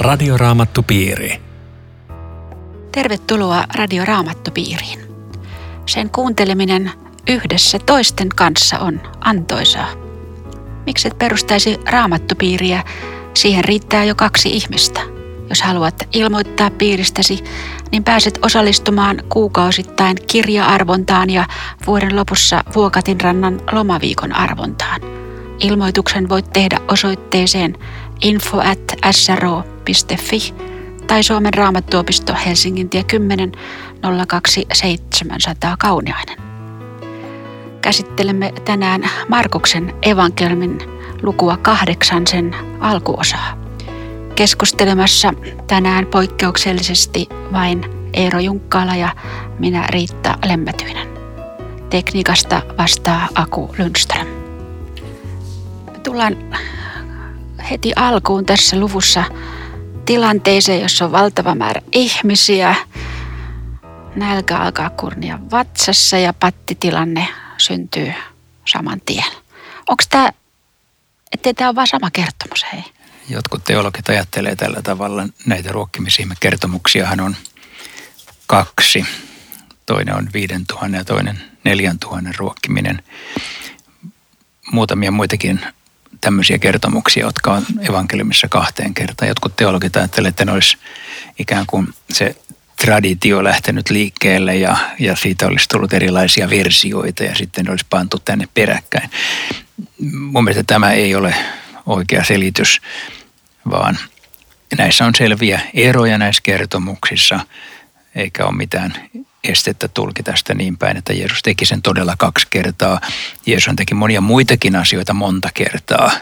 Radioraamattupiiri. Tervetuloa Radioraamattupiiriin. Sen kuunteleminen yhdessä toisten kanssa on antoisaa. Mikset perustaisi raamattupiiriä? Siihen riittää jo 2 ihmistä. Jos haluat ilmoittaa piiristäsi, niin pääset osallistumaan kuukausittain kirja-arvontaan ja vuoden lopussa Vuokatinrannan lomaviikon arvontaan. Ilmoituksen voit tehdä osoitteeseen info@sro.fi tai Suomen raamattuopisto Helsingintie 10 02700 Kauniainen. Käsittelemme tänään Markuksen evankeliumin lukua 8 sen alkuosaa. Keskustelemassa tänään poikkeuksellisesti vain Eero Junkkala ja minä Riitta Lemmetyinen. Tekniikasta vastaa Aku Lundström. Tullaan heti alkuun tässä luvussa tilanteeseen, jossa on valtava määrä ihmisiä. Nälkä alkaa kurnia vatsassa ja pattitilanne syntyy saman tien. Onko tämä, ettei tämä ole vaan sama kertomus, hei? Jotkut teologit ajattelee tällä tavalla. Näitä ruokkimisihmekertomuksiahan on 2. Toinen on 5000 ja toinen 4000 ruokkiminen. Muutamia muitakin tämmöisiä kertomuksia, jotka on evankeliumissa 2 kertaan. Jotkut teologit ajattelee, että ne olisi ikään kuin se traditio lähtenyt liikkeelle ja siitä olisi tullut erilaisia versioita ja sitten ne olisi pantu tänne peräkkäin. Mun mielestä tämä ei ole oikea selitys, vaan näissä on selviä eroja näissä kertomuksissa, eikä ole mitään estettä tulkita sitä niin päin, että Jeesus teki sen todella 2 kertaa. Jeesus teki monia muitakin asioita monta kertaa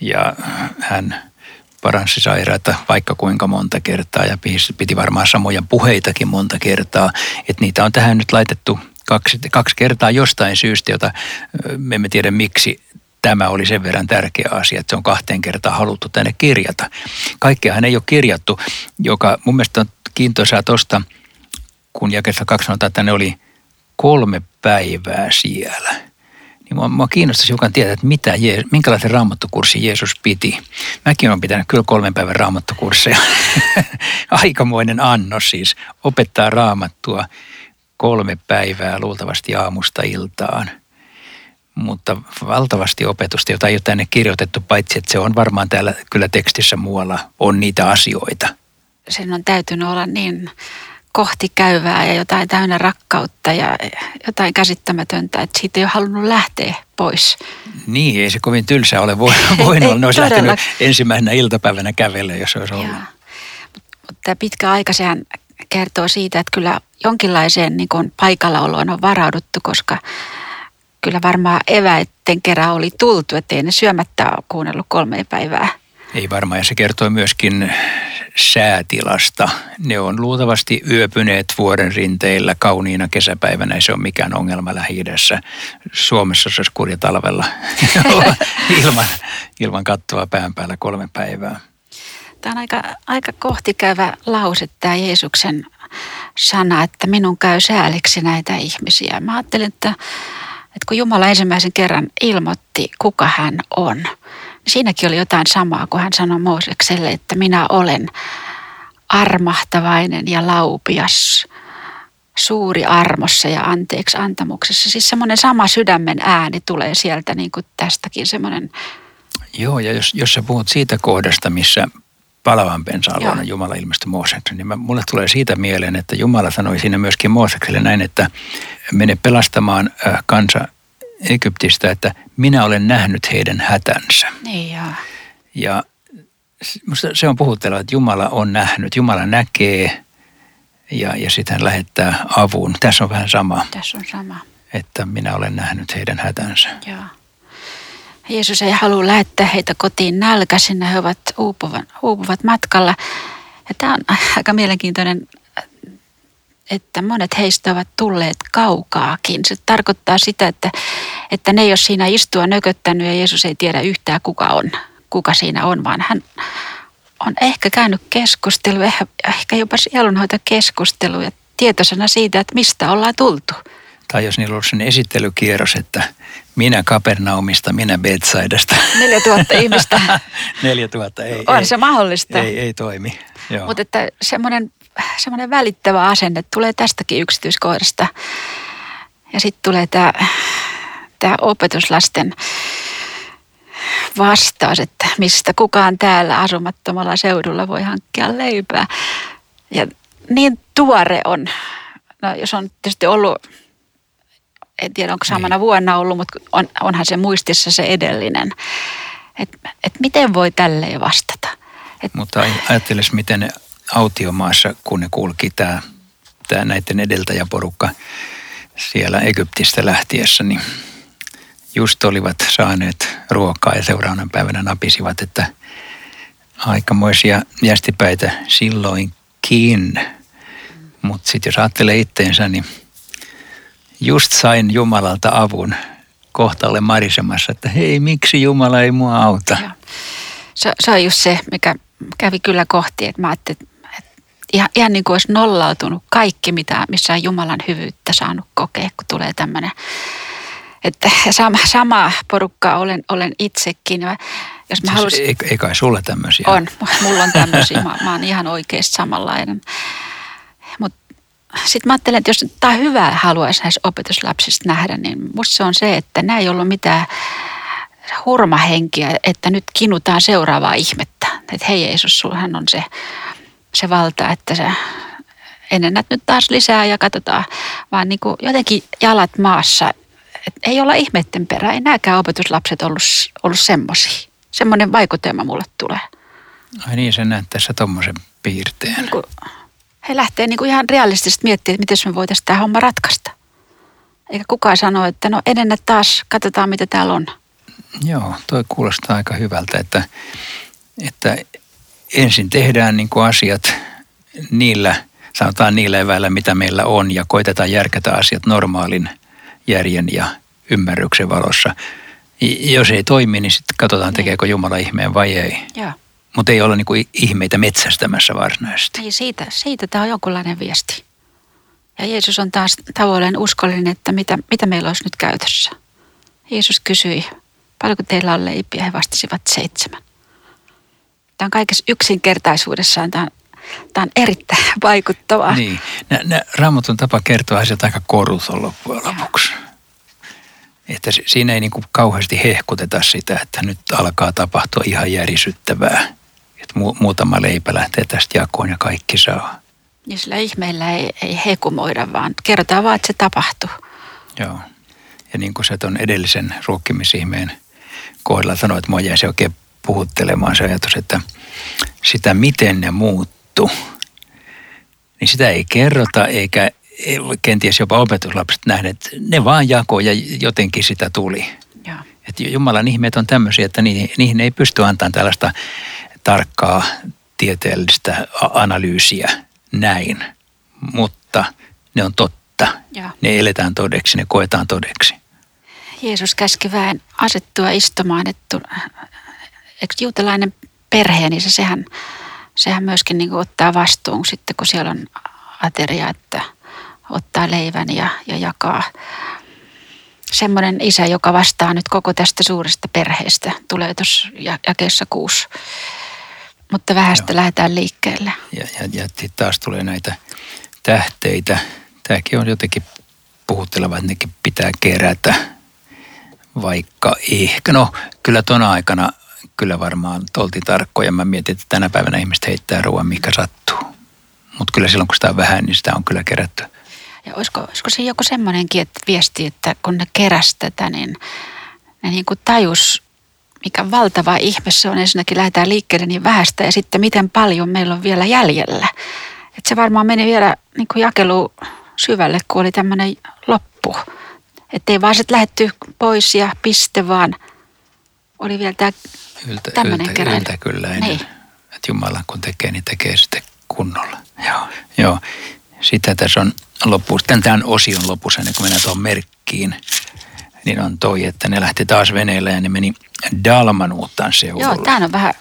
ja hän paransi sairaita vaikka kuinka monta kertaa ja piti varmaan samoja puheitakin monta kertaa, että niitä on tähän nyt laitettu 2 kertaa jostain syystä, jota me emme tiedä miksi. Tämä oli sen verran tärkeä asia, että se on 2 kertaa haluttu tänne kirjata. Kaikkeahan ei ole kirjattu, joka mun mielestä on kiintoisaa tuosta, kun jakeessa 2 sanotaan, että ne oli 3 päivää siellä. Niin minua kiinnostaisi hiukan tietää, että minkälaisen raamattokurssin Jeesus piti. Mäkin olen pitänyt kyllä 3 päivän raamattokursseja. Aikamoinen annos siis opettaa raamattua 3 päivää luultavasti aamusta iltaan. Mutta valtavasti opetusta, jota ei ole tänne kirjoitettu, paitsi että se on varmaan täällä kyllä tekstissä muualla, on niitä asioita. Sen on täytynyt olla niin kohti käyvää ja jotain täynnä rakkautta ja jotain käsittämätöntä, että siitä ei ole halunnut lähteä pois. Niin, ei se kovin tylsää ole voinut olla. Ne olisi lähtenyt ensimmäisenä iltapäivänä kävellä, jos olisi ollut. Mutta pitkä aika sehän kertoo siitä, että kyllä jonkinlaiseen niin kuin paikallaoloon on varauduttu, koska kyllä varmaan eväitten kerran oli tultu, ettei ne syömättä ole kuunnellut 3 päivää. Ei varmaan, ja se kertoi myöskin säätilasta. Ne on luultavasti yöpyneet vuoden rinteillä kauniina kesäpäivänä, ei se ole mikään ongelma Lähi-idässä. Suomessa se olisi kurja talvella ilman kattoa pään päällä 3 päivää. Tämä on aika kohtikäyvä lause, tämä Jeesuksen sana, että minun käy sääliksi näitä ihmisiä. Mä ajattelin, että kun Jumala ensimmäisen kerran ilmoitti, kuka hän on, niin siinäkin oli jotain samaa, kun hän sanoi Moosekselle, että minä olen armahtavainen ja laupias, suuri armossa ja anteeksi antamuksessa. Siis semmoinen sama sydämen ääni tulee sieltä, niin kuin tästäkin semmoinen. Joo, ja jos sä puhut siitä kohdasta, missä Palavan pensaan luona Jumala ilmestyi Mooseksen, niin mulle tulee siitä mieleen, että Jumala sanoi siinä myöskin Moosekselle näin, että mene pelastamaan kansa Egyptistä, että minä olen nähnyt heidän hätänsä. Niin joo. Ja musta se on puhuttelua, että Jumala on nähnyt, Jumala näkee ja sitten hän lähettää avun. Tässä on vähän sama. Tässä on sama. Että minä olen nähnyt heidän hätänsä. Joo. Jeesus ei halua lähettää heitä kotiin nälkäisinä, he ovat uupuvat matkalla. Ja tämä on aika mielenkiintoinen, että monet heistä ovat tulleet kaukaakin. Se tarkoittaa sitä, että ne ei ole siinä istua nököttänyt ja Jeesus ei tiedä yhtään kuka siinä on, vaan hän on ehkä käynyt keskustelua, ehkä jopa sielunhoitokeskustelua ja tietoisena siitä, että mistä ollaan tultu. tai jos niillä on ollut sen esittelykierros, että minä Kapernaumista, minä Betsaidasta. 4000 ihmistä. 4000, ei. On se mahdollista. Ei toimi. Mutta että semmoinen välittävä asenne tulee tästäkin yksityiskohdasta. Ja sitten tulee tämä opetuslasten vastaus, että mistä kukaan täällä asumattomalla seudulla voi hankkia leipää. Ja niin tuore on. No jos on tietysti ollut, en tiedä onko samana vuonna ollut, mutta onhan se muistissa se edellinen. Et miten voi tälleen vastata? Mutta ajattelis, miten autiomaassa, kun ne kulki tämä näiden edeltäjäporukka siellä Egyptistä lähtiessä, niin just olivat saaneet ruokaa ja seuraavana päivänä napisivat, että aikamoisia jästipäitä silloinkin. Mutta sitten jos ajattelee itteensä, niin just sain Jumalalta avun kohtalle marisemassa, että hei, miksi Jumala ei mua auta? Se on just se, mikä kävi kyllä kohti, että mä ajattelin, että ihan niin kuin olisi nollautunut kaikki, missä on Jumalan hyvyyttä saanut kokea, kun tulee tämmöinen. Että sama porukkaa olen itsekin. Jos mä halusin, ei kai sulla tämmöisiä? On, mulla on tämmöisiä. Mä oon ihan oikeasti samanlainen. Mutta sitten mä ajattelen, että jos tämä hyvää haluaisi näissä opetuslapsissa nähdä, niin musta se on se, että nämä ei ollut mitään hurmahenkiä, että nyt kinutaan seuraavaa ihmettä. Että hei Jeesus, sulhan on se valta, että sä ennennät nyt taas lisää ja katsotaan. Vaan niin kuin jotenkin jalat maassa. Et ei olla ihmetten perä. Ei nääkään opetuslapset ollut semmoisia. Semmoinen vaikutelma mulle tulee. Ai niin, sä näet tässä tommoisen piirteen. Niin kun he lähtee niin kuin ihan realistisesti miettimään, että miten me voitaisiin tämä homma ratkaista. Eikä kukaan sano, että no edennä taas, katsotaan mitä täällä on. Joo, toi kuulostaa aika hyvältä, että ensin tehdään niin kuin asiat niillä eväillä, mitä meillä on, ja koitetaan järkätä asiat normaalin järjen ja ymmärryksen valossa. Jos ei toimi, niin sitten katsotaan, tekeekö Jumala ihmeen vai ei. Joo. Mutta ei olla niinku ihmeitä metsästämässä varsinaisesti. Ei, siitä tämä on jonkunlainen viesti. Ja Jeesus on taas tavoilleen uskollinen, että mitä meillä olisi nyt käytössä. Jeesus kysyi, paljonko teillä on leipiä? He vastasivat 7. Tämä on kaikessa yksinkertaisuudessaan. Tämä on erittäin vaikuttavaa. Niin. Raamatun tapa kertoa asiat aika koruton loppujen lopuksi. Että siinä ei niin kuin kauheasti hehkuteta sitä, että nyt alkaa tapahtua ihan järisyttävää. Että muutama leipä lähtee tästä jakoon ja kaikki saa. Ja sillä ihmeellä ei hekumoida, vaan kerrotaan vaan, että se tapahtuu. Joo. Ja niin kuin sä tuon edellisen ruokkimisihmeen kohdalla sanoit, että mua jäisi oikein puhuttelemaan se ajatus, että sitä miten ne muuttuu, niin sitä ei kerrota eikä kenties jopa opetuslapset nähneet, ne vaan jakoi ja jotenkin sitä tuli. Että Jumalan ihmeet on tämmöisiä, että niihin ei pysty antamaan tällaista tarkkaa tieteellistä analyysiä näin, mutta ne on totta. Ja. Ne eletään todeksi, ne koetaan todeksi. Jeesus käski väen asettua istumaan, että eikö juutalainen perhe, niin sehän myöskin niin kuin ottaa vastuun sitten, kun siellä on ateria, että ottaa leivän ja jakaa. Semmoinen isä, joka vastaa nyt koko tästä suuresta perheestä, tulee tuossa jakeessa 6. Mutta vähästä lähdetään liikkeelle. Ja taas tulee näitä tähteitä. Tämäkin on jotenkin puhutteleva, että nekin pitää kerätä, vaikka ehkä. No kyllä tuona aikana kyllä varmaan oltiin tarkkoja. Mä mietin, että tänä päivänä ihmiset heittää ruoan, mikä sattuu. Mutta kyllä silloin, kun sitä on vähän, niin sitä on kyllä kerätty. Ja olisiko se joku semmoinenkin että viesti, että kun ne keräsi tätä, niin ne niin kuin tajus, mikä valtava ihme se on. Ensinnäkin lähdetään liikkeelle niin vähästä ja sitten miten paljon meillä on vielä jäljellä. Että se varmaan meni vielä niin kuin jakeluun syvälle, kun oli tämmöinen loppu. Että ei vaan sitten lähdetty pois ja piste, vaan oli vielä tämmöinen keräily. Yltäkylläinen. Niin. Että Jumala kun tekee, niin tekee sitten kunnolla. Joo. Sitä tässä on lopussa, tämän osion lopussa, ennen kuin mennään tuohon merkkiin, niin on toi, että ne lähti taas veneellä ja ne meni Dalmanuuttaan seudulla. Joo, tämä on vähän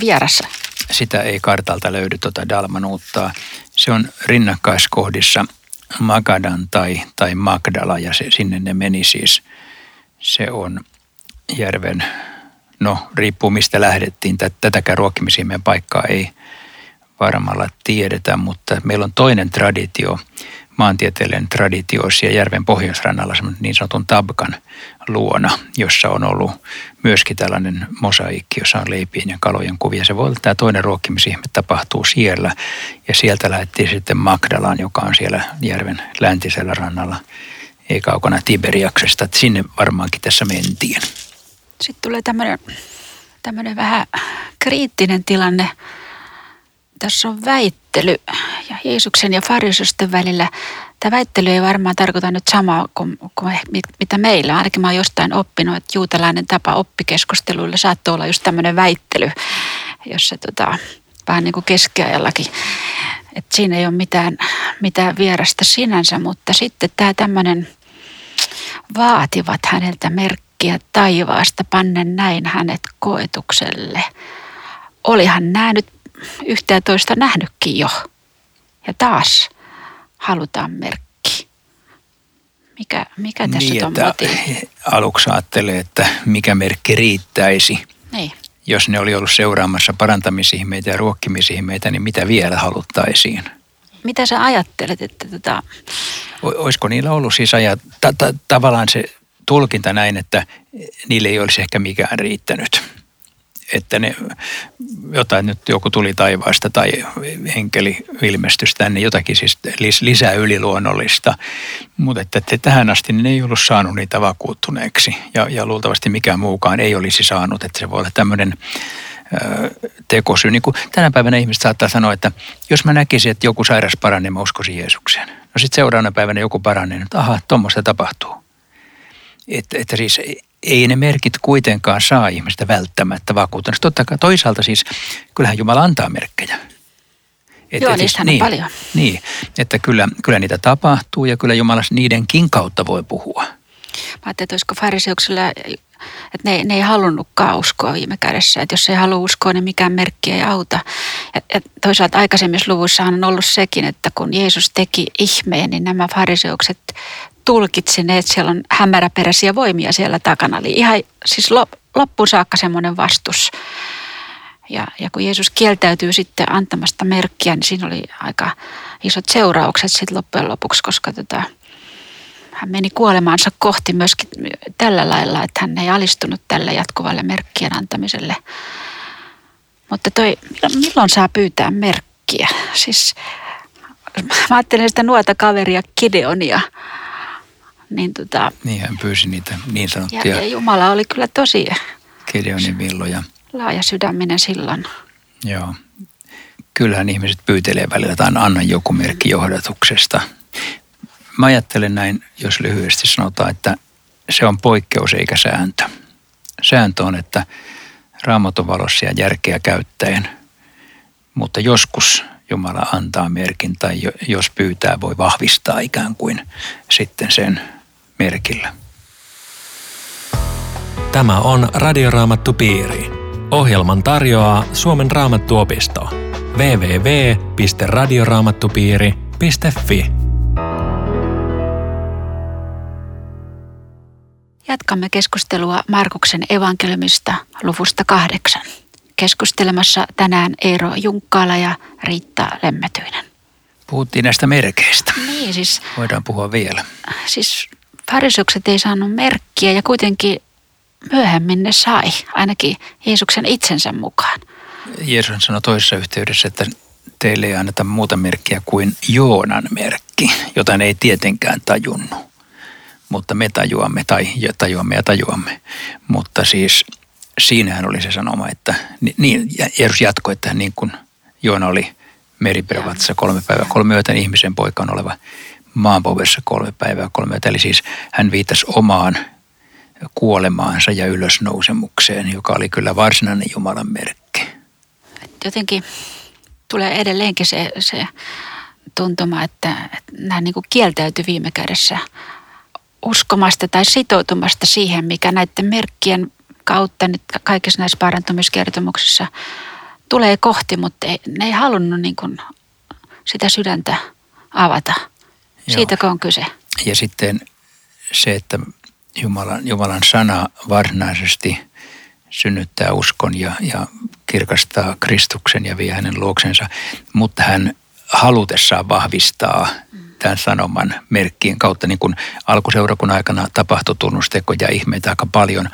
vieressä. Sitä ei kartalta löydy tuota Dalmanuuttaa. Se on rinnakkaiskohdissa Magadan tai Magdala, ja sinne ne meni siis. Se on järven, riippuu mistä lähdettiin. Tätäkään ruokkimisihmeen paikkaa ei varmalla tiedetä, mutta meillä on toinen traditio, maantieteellinen traditio siellä järven pohjoisrannalla, niin sanotun tabkan luona, jossa on ollut myöskin tällainen mosaiikki, jossa on leipien ja kalojen kuvia. Se voi olla, että tämä toinen ruokkimisihme tapahtuu siellä, ja sieltä lähdettiin sitten Magdalaan, joka on siellä järven läntisellä rannalla, ei kaukana Tiberiaksesta. Että sinne varmaankin tässä mentiin. Sitten tulee tämmöinen vähän kriittinen tilanne. Tässä on väittely ja Jeesuksen ja fariseusten välillä. Tämä väittely ei varmaan tarkoita nyt samaa kuin mitä meillä. Ainakin mä oon jostain oppinut, että juutalainen tapa oppikeskusteluilla saattoi olla just tämmöinen väittely, jossa vähän niin kuin keskiajallakin. Että siinä ei ole mitään vierasta sinänsä, mutta sitten tämä tämmöinen vaativat häneltä merkkiä taivaasta, pannen näin hänet koetukselle. Olihan nämä nyt yhtä ja toista nähnytkin jo. Ja taas halutaan merkki. Mikä tässä on motiivi? Aluksi ajattelee, että mikä merkki riittäisi. Niin. Jos ne oli ollut seuraamassa parantamisihmeitä ja ruokkimisihmeitä, niin mitä vielä haluttaisiin? Mitä sä ajattelet, että Olisiko niillä ollut siis tavallaan se tulkinta näin, että niille ei olisi ehkä mikään riittänyt. Että ne jotain, nyt joku tuli taivaasta tai henkeli ilmestys tänne, jotakin siis lisää yliluonnollista. Mutta että tähän asti ne ei ollut saanut niitä vakuuttuneeksi ja luultavasti mikään muukaan ei olisi saanut. Että se voi olla tämmöinen tekosyy. Niin kuin tänä päivänä ihmiset saattaa sanoa, että jos mä näkisin, että joku sairas paranee, mä uskoisin Jeesukseen. No sitten seuraavana päivänä joku paranee, että aha, tuommoista tapahtuu. Että siis ei ne merkit kuitenkaan saa ihmistä välttämättä vakuuttuneeksi. Totta kai toisaalta siis, kyllähän Jumala antaa merkkejä. Joo, niistähän on paljon. Niin, että kyllä niitä tapahtuu ja kyllä Jumala niidenkin kautta voi puhua. Mä ajattelin, että olisiko fariseuksilla, että ne ei halunnutkaan uskoa viime kädessä. Että jos ei halua uskoa, niin mikään merkki ei auta. Ja toisaalta aikaisemmissa luvuissahan on ollut sekin, että kun Jeesus teki ihmeen, niin nämä fariseukset tulkitsineet, että siellä on hämäräperäisiä voimia siellä takana. Eli ihan siis loppuun saakka semmoinen vastus. Ja kun Jeesus kieltäytyy sitten antamasta merkkiä, niin siinä oli aika isot seuraukset sitten loppujen lopuksi, koska hän meni kuolemaansa kohti myöskin tällä lailla, että hän ei alistunut tälle jatkuvalle merkkien antamiselle. Mutta milloin saa pyytää merkkiä? Siis mä ajattelen sitä nuorta kaveria Gideonia. Niin hän pyysi niitä niin sanottuja. Ja Jumala oli kyllä tosi Gideonin villoja. Laaja sydäminen silloin. Joo. Kyllähän ihmiset pyytelee välillä, että anna joku merkki johdatuksesta. Mä ajattelen näin, jos lyhyesti sanotaan, että se on poikkeus eikä sääntö. Sääntö on, että Raamatun valossa ja järkeä käyttäen, mutta joskus Jumala antaa merkin tai jos pyytää, voi vahvistaa ikään kuin sitten sen merkillä. Tämä on Radioraamattupiiri. Ohjelman tarjoaa Suomen raamattuopisto. www.radioraamattupiiri.fi Jatkamme keskustelua Markuksen evankeliumista luvusta 8. Keskustelemassa tänään Eero Junkkala ja Riitta Lemmetyinen. Puhuttiin näistä merkeistä. Niin siis. Voidaan puhua vielä. Siis fariseukset ei saanut merkkiä ja kuitenkin myöhemmin ne sai, ainakin Jeesuksen itsensä mukaan. Jeesus sanoi toisessa yhteydessä, että teille ei anneta muuta merkkiä kuin Joonan merkki, jota ne ei tietenkään tajunnut. Mutta me tajuamme tajuamme. Mutta siis siinähän oli se sanoma, että niin, Jeesus jatkoi, että niin kuin Joona oli meriperävatsassa 3 päivää 3 yötä, niin ihmisen poika on oleva maanpohjassa 3 päivää 3 yötä. Eli siis hän viittasi omaan kuolemaansa ja ylösnousemukseen, joka oli kyllä varsinainen Jumalan merkki. Jotenkin tulee edelleenkin se tuntuma, että nämä niin kuin kieltäytyi viime kädessä uskomasta tai sitoutumasta siihen, mikä näiden merkkien kautta nyt kaikissa näissä parantumiskertomuksissa tulee kohti, mutta ne ei halunnut niin kuin sitä sydäntä avata. Siitäkö on kyse? Ja sitten se, että Jumalan sana varsinaisesti synnyttää uskon ja kirkastaa Kristuksen ja vie hänen luoksensa, mutta hän halutessaan vahvistaa tämän sanoman merkkien kautta, niin kuin alkuseurakunnan aikana tapahtui tunnustekoja ja ihmeitä aika paljon.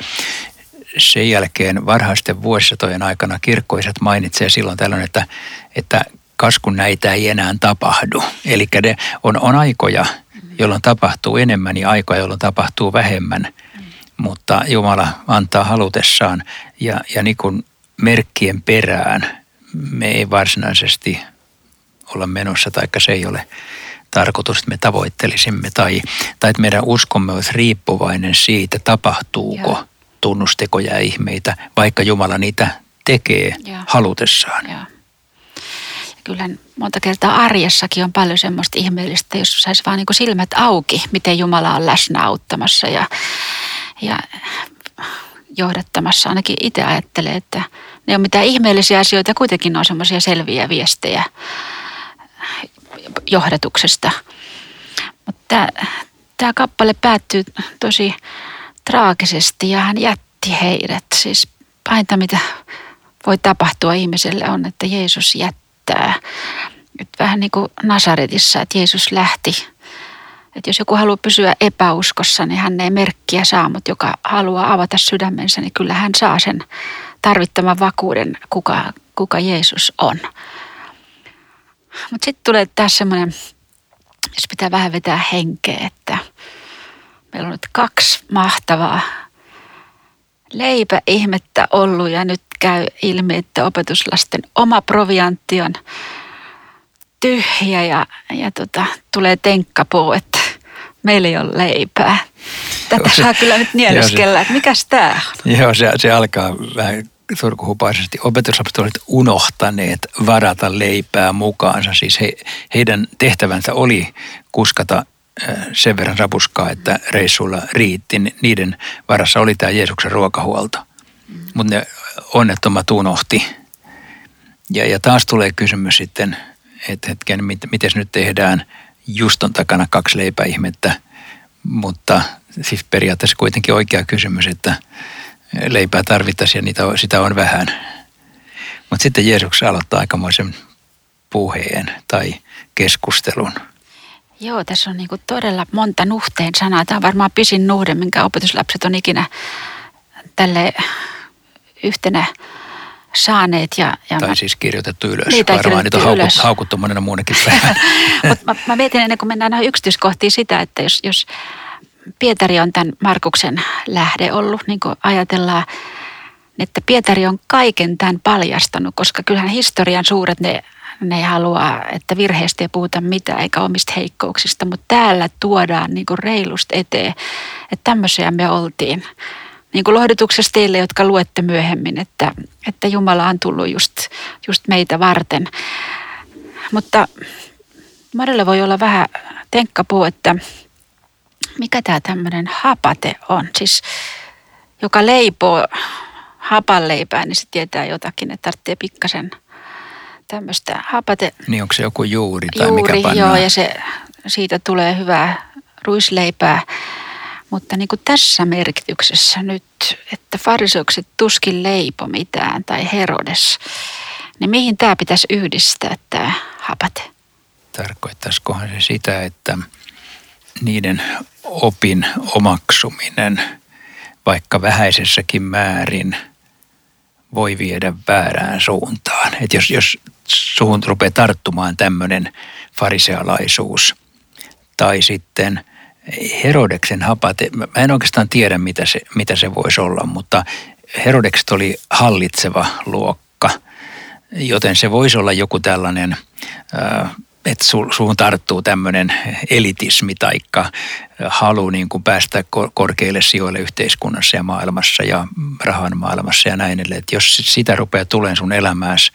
Sen jälkeen varhaisten vuosisatojen aikana kirkkoiset mainitsee silloin tällöin, että kas kun näitä ei enää tapahdu. Eli ne on aikoja, jolloin tapahtuu enemmän ja aikoja, jolloin tapahtuu vähemmän, mutta Jumala antaa halutessaan ja niin kuin merkkien perään me ei varsinaisesti olla menossa, taikka se ei ole tarkoitus, että me tavoittelisimme tai että meidän uskomme olisi riippuvainen siitä, tapahtuuko tunnustekoja ja ihmeitä, vaikka Jumala niitä tekee halutessaan. Ja kyllä monta kertaa arjessakin on paljon semmoista ihmeellistä, jos saisi vaan niin kuin silmät auki, miten Jumala on läsnä auttamassa ja johdattamassa. Ainakin itse ajattelee, että ne on mitään ihmeellisiä asioita, kuitenkin on semmoisia selviä viestejä johdatuksesta. Mutta tämä kappale päättyy tosi traagisesti ja hän jätti heidät. Siis pahinta, mitä voi tapahtua ihmiselle on, että Jeesus jättää. Nyt vähän niin kuin Nasaretissa, että Jeesus lähti. Että jos joku haluaa pysyä epäuskossa, niin hän ei merkkiä saa, mutta joka haluaa avata sydämensä, niin kyllä hän saa sen tarvittavan vakuuden, kuka Jeesus on. Mutta sitten tulee taas semmoinen, jos pitää vähän vetää henkeä, että meillä on nyt kaksi mahtavaa leipäihmettä ollut ja nyt käy ilmi, että opetuslasten oma proviantti on tyhjä ja tulee tenkkapuu, että meillä ei ole leipää. Tätä saa kyllä nyt nieliskellä, että mikäs tää on? Joo, se alkaa vähän surkuhupaisesti. Opetuslapset olivat unohtaneet varata leipää mukaansa. Siis heidän tehtävänsä oli kuskata sen verran rapuskaa, että reissulla riitti. Niiden varassa oli tämä Jeesuksen ruokahuolto. Mutta ne onnettomat unohti. Ja taas tulee kysymys sitten, että hetken, miten nyt tehdään. Just on takana kaksi leipäihmettä, mutta siis periaatteessa kuitenkin oikea kysymys, että leipää tarvittaisiin ja sitä on vähän. Mutta sitten Jeesus aloittaa aikamoisen puheen tai keskustelun. Joo, tässä on niinku todella monta nuhteen sanaa. Tämä on varmaan pisin nuhde, minkä opetuslapset on ikinä tälle yhtenä saaneet. Tai siis kirjoitettu ylös. Niitä varmaan niitä on haukuttu monena muunakin päivänä. Mutta mä mietin ennen kuin mennään noihin yksityiskohtiin sitä, että jos Pietari on tämän Markuksen lähde ollut, niin kuin ajatellaan, että Pietari on kaiken tämän paljastanut, koska kyllähän historian suuret ne haluaa, että virheistä ei puhuta mitään eikä omista heikkouksista, mutta täällä tuodaan niin kuin reilusti eteen, että tämmöisiä me oltiin. Niin kuin lohdutuksessa teille, jotka luette myöhemmin, että Jumala on tullut just meitä varten. Mutta monelle voi olla vähän tenkkapuu, että mikä tämä tämmöinen hapate on? Siis joka leipoo hapanleipää, niin se tietää jotakin, että tarvitsee pikkasen tämmöistä hapate. Niin onko se joku juuri tai mikä pannaan? Joo, ja siitä tulee hyvää ruisleipää. Mutta niin kuin tässä merkityksessä nyt, että fariseukset tuskin leipo mitään tai Herodes, niin mihin tämä pitäisi yhdistää tämä hapate? Tarkoittaisikohan se sitä, että niiden opin omaksuminen, vaikka vähäisessäkin määrin, voi viedä väärään suuntaan. Että jos suhun rupeaa tarttumaan tämmöinen farisealaisuus tai sitten Herodeksen hapate, mä en oikeastaan tiedä mitä se voisi olla, mutta Herodekset oli hallitseva luokka, joten se voisi olla joku tällainen, että suhun tarttuu tämmöinen elitismi taikka halu niin kuin päästä korkeille sijoille yhteiskunnassa ja maailmassa ja rahan maailmassa ja näin edelleen. Että jos sitä rupeaa tulemaan sun elämääsi,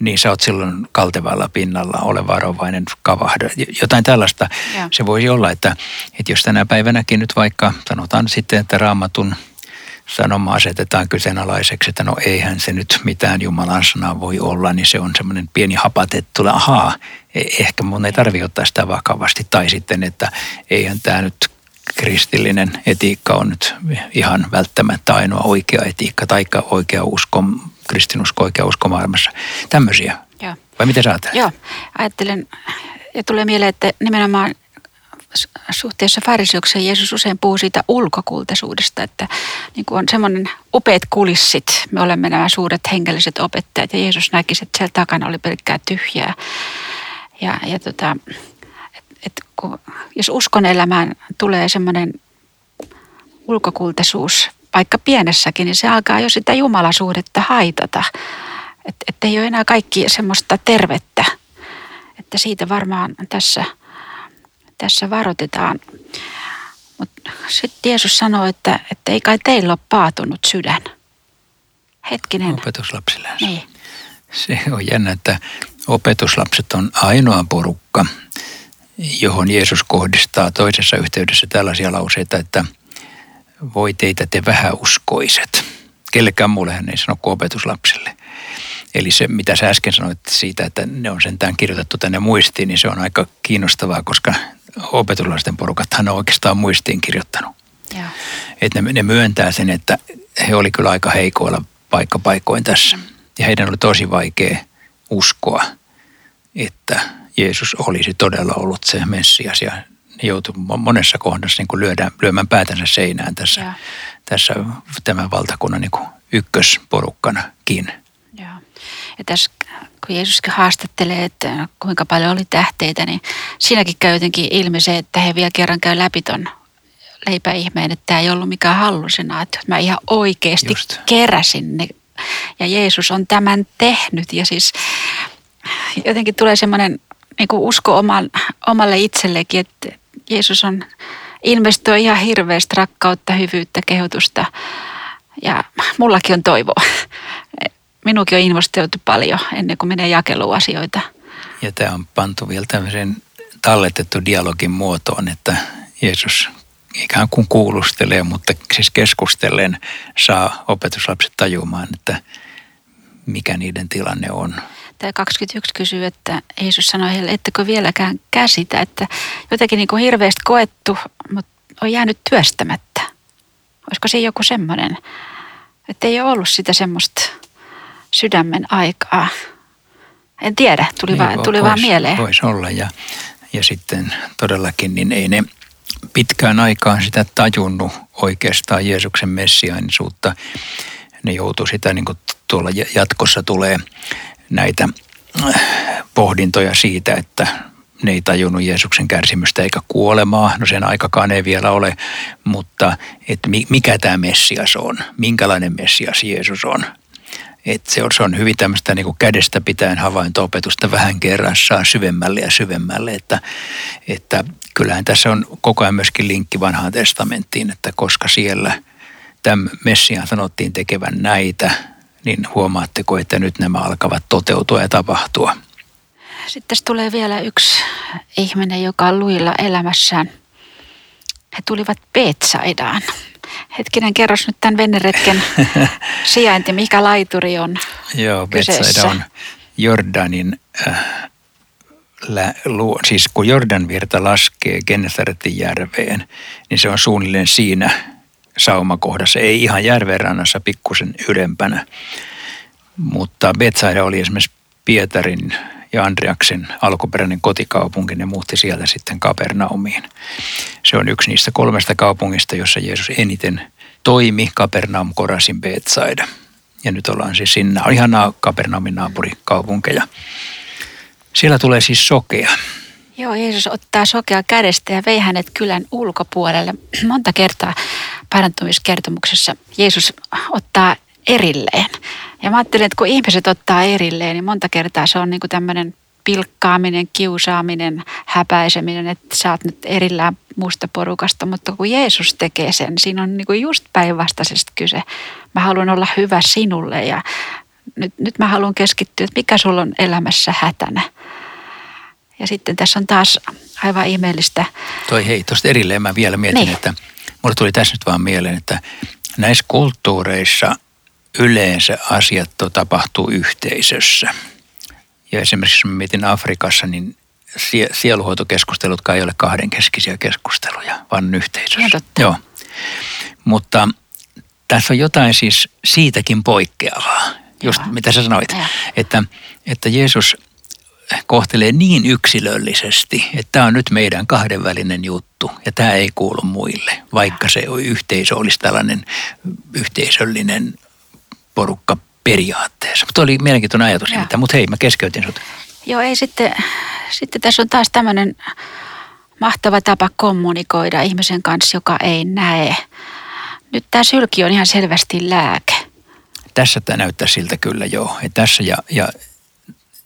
niin sä oot silloin kaltevalla pinnalla, ole varovainen, kavahda. Jotain tällaista se voisi olla, että jos tänä päivänäkin nyt vaikka sanotaan sitten, että Raamatun sanoma asetetaan kyseenalaiseksi, että no eihän se nyt mitään Jumalan sanaa voi olla, niin se on semmoinen pieni hapatettu, ahaa, ehkä mun ei tarvitse ottaa sitä vakavasti. Tai sitten, että eihän tämä nyt kristillinen etiikka on nyt ihan välttämättä ainoa oikea etiikka, taikka oikea usko, kristinusko, oikea usko maailmassa. Tämmöisiä. Joo. Vai miten sä ajattelet? Joo, ajattelen ja tulee mieleen, että nimenomaan suhteessa fariseukseen Jeesus usein puhuu siitä ulkokultaisuudesta, että niin kuin on semmoinen upeat kulissit. Me olemme nämä suuret hengelliset opettajat ja Jeesus näkisi, että siellä takana oli pelkkää tyhjää. Jos uskon elämään tulee semmoinen ulkokultaisuus, vaikka pienessäkin, niin se alkaa jo sitä jumalasuhdetta haitata. Että ei ole enää kaikki semmoista tervettä. Että siitä varmaan tässä varoitetaan. Mutta sitten Jeesus sanoi, että ei kai teillä ole paatunut sydän. Hetkinen. Opetuslapsilleen. Niin. Se on jännä, että opetuslapset on ainoa porukka, johon Jeesus kohdistaa toisessa yhteydessä tällaisia lauseita, että voi teitä te vähäuskoiset. Kellekään muulle hän ei sano kuin opetuslapsille. Eli se, mitä sä äsken sanoit siitä, että ne on sentään kirjoitettu tänne muistiin, niin se on aika kiinnostavaa, koska opetuslasten porukathan on oikeastaan muistiin kirjoittanut. Että ne myöntää sen, että he oli kyllä aika heikoilla paikkoin tässä. Ja heidän oli tosi vaikea uskoa, että Jeesus olisi todella ollut se Messias ja ne joutui monessa kohdassa niin kuin lyömään päätänsä seinään tässä tämän valtakunnan niin kuin ykkösporukkanakin. Joo. Ja tässä kun Jeesuskin haastattelee, että kuinka paljon oli tähteitä, niin siinäkin käy jotenkin ilmi se, että he vielä kerran käy läpi ton leipäihmeen, että tämä ei ollut mikään hallusena, että mä ihan oikeasti keräsin ne. Ja Jeesus on tämän tehnyt ja siis jotenkin tulee semmoinen niin kuin usko omalle itsellekin, että Jeesus on ilmestyi ihan hirveästä rakkautta, hyvyyttä, kehotusta ja mullakin on toivoa. Minuakin on investoitu paljon ennen kuin menee jakeluasioita. Ja tämä on pantu vielä tämmöisen talletettu dialogin muotoon, että Jeesus ikään kuin kuulustelee, mutta siis keskustellen saa opetuslapset tajumaan, että mikä niiden tilanne on. Tämä 21 kysyy, että Jeesus sanoi heille, ettekö vieläkään käsitä, että jotenkin niin kuin hirveästi koettu, mutta on jäänyt työstämättä. Olisiko se joku semmoinen, että ei ole ollut sitä semmoista sydämen aikaa. En tiedä, tuli vaan mieleen. Voisi olla ja sitten todellakin niin ei ne pitkään aikaan sitä tajunnut oikeastaan Jeesuksen messiaanisuutta. Ne joutuu sitä niin kuin tuolla jatkossa tulee näitä pohdintoja siitä, että ne ei tajunnut Jeesuksen kärsimystä eikä kuolemaa. No sen aikakaan ei vielä ole, mutta että mikä tämä Messias on, minkälainen Messias Jeesus on. Että se on hyvin tämmöistä niin kuin kädestä pitäen havainto-opetusta vähän kerrassaan syvemmälle ja syvemmälle, että kyllähän tässä on koko ajan myöskin linkki vanhaan testamenttiin, että koska siellä tämän Messiaan sanottiin tekevän näitä, niin huomaatteko, että nyt nämä alkavat toteutua ja tapahtua. Sitten tässä tulee vielä yksi ihminen, joka on lujilla elämässään. He tulivat Betsaidaan. Hetkinen, kerros nyt tämän venneretken sijainti, mikä laituri on Joo, kyseessä. Betsaida on Jordanin, siis kun Jordanvirta laskee Gennesaretin järveen, niin se on suunnilleen siinä saumakohdassa. Ei ihan järven rannassa, pikkusen ylempänä. Mutta Betsaida oli esimerkiksi Pietarin ja Andreaksen alkuperäinen kotikaupunki, ne muutti sieltä sitten Kapernaumiin. Se on yksi niistä kolmesta kaupungista, jossa Jeesus eniten toimi, Kapernaum, Korasin, Betsaida. Ja nyt ollaan siis siinä, on ihan Kapernaumin naapurikaupunkeja. Siellä tulee siis sokea. Joo, Jeesus ottaa sokea kädestä ja vei hänet kylän ulkopuolelle. Monta kertaa parantumiskertomuksessa Jeesus ottaa erilleen. Ja mä ajattelin, että kun ihmiset ottaa erilleen, niin monta kertaa se on niin kuin tämmöinen pilkkaaminen, kiusaaminen, häpäiseminen, että sä oot nyt erillään muusta porukasta. Mutta kun Jeesus tekee sen, siinä on niin kuin just päinvastaisesti kyse. Mä haluan olla hyvä sinulle ja nyt mä haluan keskittyä, että mikä sulla on elämässä hätänä. Ja sitten tässä on taas aivan ihmeellistä. Toi hei, tuosta erilleen mä vielä mietin, että mulle tuli tässä nyt vaan mieleen, että Näissä kulttuureissa yleensä asiat tapahtuu yhteisössä. Ja esimerkiksi jos mietin Afrikassa, niin sieluhoitokeskustelutkaan ei ole kahdenkeskisiä keskusteluja, vaan yhteisössä. No, totta. Joo. Mutta tässä on jotain siis siitäkin poikkeavaa, just mitä sä sanoit, että Jeesus kohtelee niin yksilöllisesti, että tämä on nyt meidän kahdenvälinen juttu ja tämä ei kuulu muille, vaikka se yhteisö olisi tällainen yhteisöllinen porukka periaatteessa. Mutta oli mielenkiintoinen ajatus, mutta hei, mä keskeytin sut. Joo, ei sitten tässä on taas tämmöinen mahtava tapa kommunikoida ihmisen kanssa, joka ei näe. Nyt tämä sylki on ihan selvästi lääke. Tässä tämä näyttää siltä kyllä joo. Ja tässä ja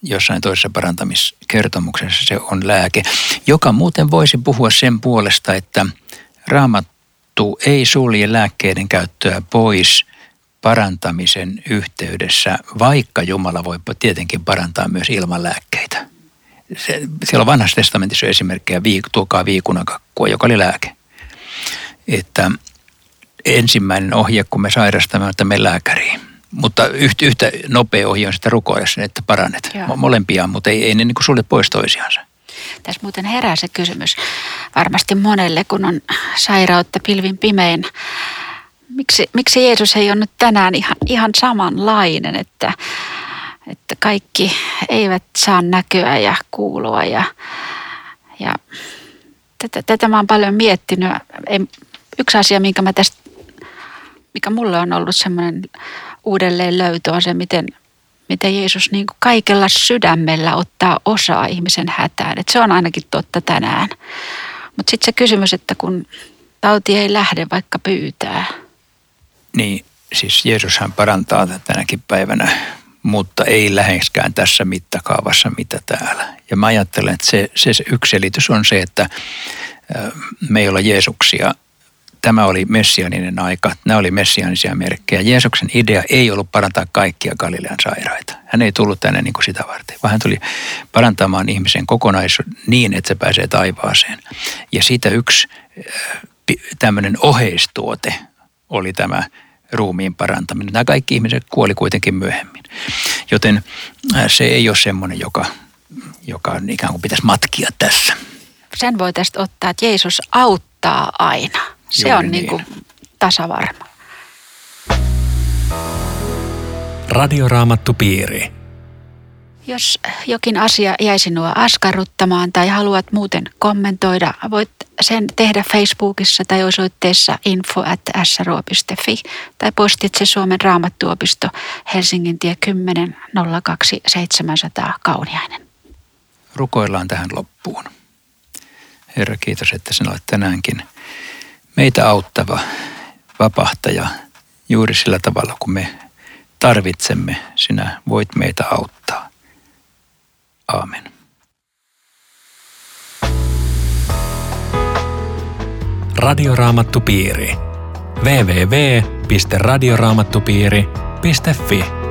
jossain toisessa parantamiskertomuksessa se on lääke, joka muuten voisi puhua sen puolesta, että Raamattu ei sulje lääkkeiden käyttöä pois parantamisen yhteydessä, vaikka Jumala voi tietenkin parantaa myös ilman lääkkeitä. Siellä on Vanhassa testamentissa esimerkkejä, tuokaa viikunakakkua, joka oli lääke. Että ensimmäinen ohje, kun me sairastamme, on, että me lääkäriin. Mutta yhtä nopea ohje on sitä rukoilessa, että paranet. Joo. Molempia, mutta ei ne niin kuin sulje pois toisiansa. Tässä muuten herää se kysymys varmasti monelle, kun on sairautta pilvin pimein. Miksi Jeesus ei ole nyt tänään ihan samanlainen, että kaikki eivät saa näkyä ja kuulua. Ja tätä mä oon paljon miettinyt. Yksi asia, mikä mulle on ollut semmoinen uudelleen löytö, on se, miten Jeesus niin kuin kaikella sydämellä ottaa osaa ihmisen hätään. Et se on ainakin totta tänään. Mutta sitten se kysymys, että kun tauti ei lähde, vaikka pyytää. Niin, siis Jeesushan parantaa tänäkin päivänä, mutta ei läheskään tässä mittakaavassa, mitä täällä. Ja mä ajattelen, että se yksi selitys on se, että me ei olla Jeesuksia. Tämä oli messianinen aika. Nämä oli messianisia merkkejä. Jeesuksen idea ei ollut parantaa kaikkia Galilean sairaita. Hän ei tullut tänne niin kuin sitä varten, vaan hän tuli parantamaan ihmisen kokonaisuuden niin, että se pääsee taivaaseen. Ja siitä yksi tämmöinen oheistuote oli tämä ruumiin parantaminen. Nämä kaikki ihmiset kuoli kuitenkin myöhemmin. Joten se ei ole semmoinen, joka ikään kuin pitäisi matkia tässä. Sen voi tästä ottaa, että Jeesus auttaa aina. Se juuri on niin kuin tasavarma. Radioraamattupiiri. Jos jokin asia jäi sinua askarruttamaan tai haluat muuten kommentoida, voit sen tehdä Facebookissa tai osoitteessa info@sro.fi tai postitse Suomen raamattuopisto, Helsingintie 10 02 700 Kauniainen. Rukoillaan tähän loppuun. Herra, kiitos, että sinä olet tänäänkin meitä auttava vapahtaja juuri sillä tavalla, kun me tarvitsemme, sinä voit meitä auttaa. Aamen. Radioraamattupiiri. www.radioraamattupiiri.fi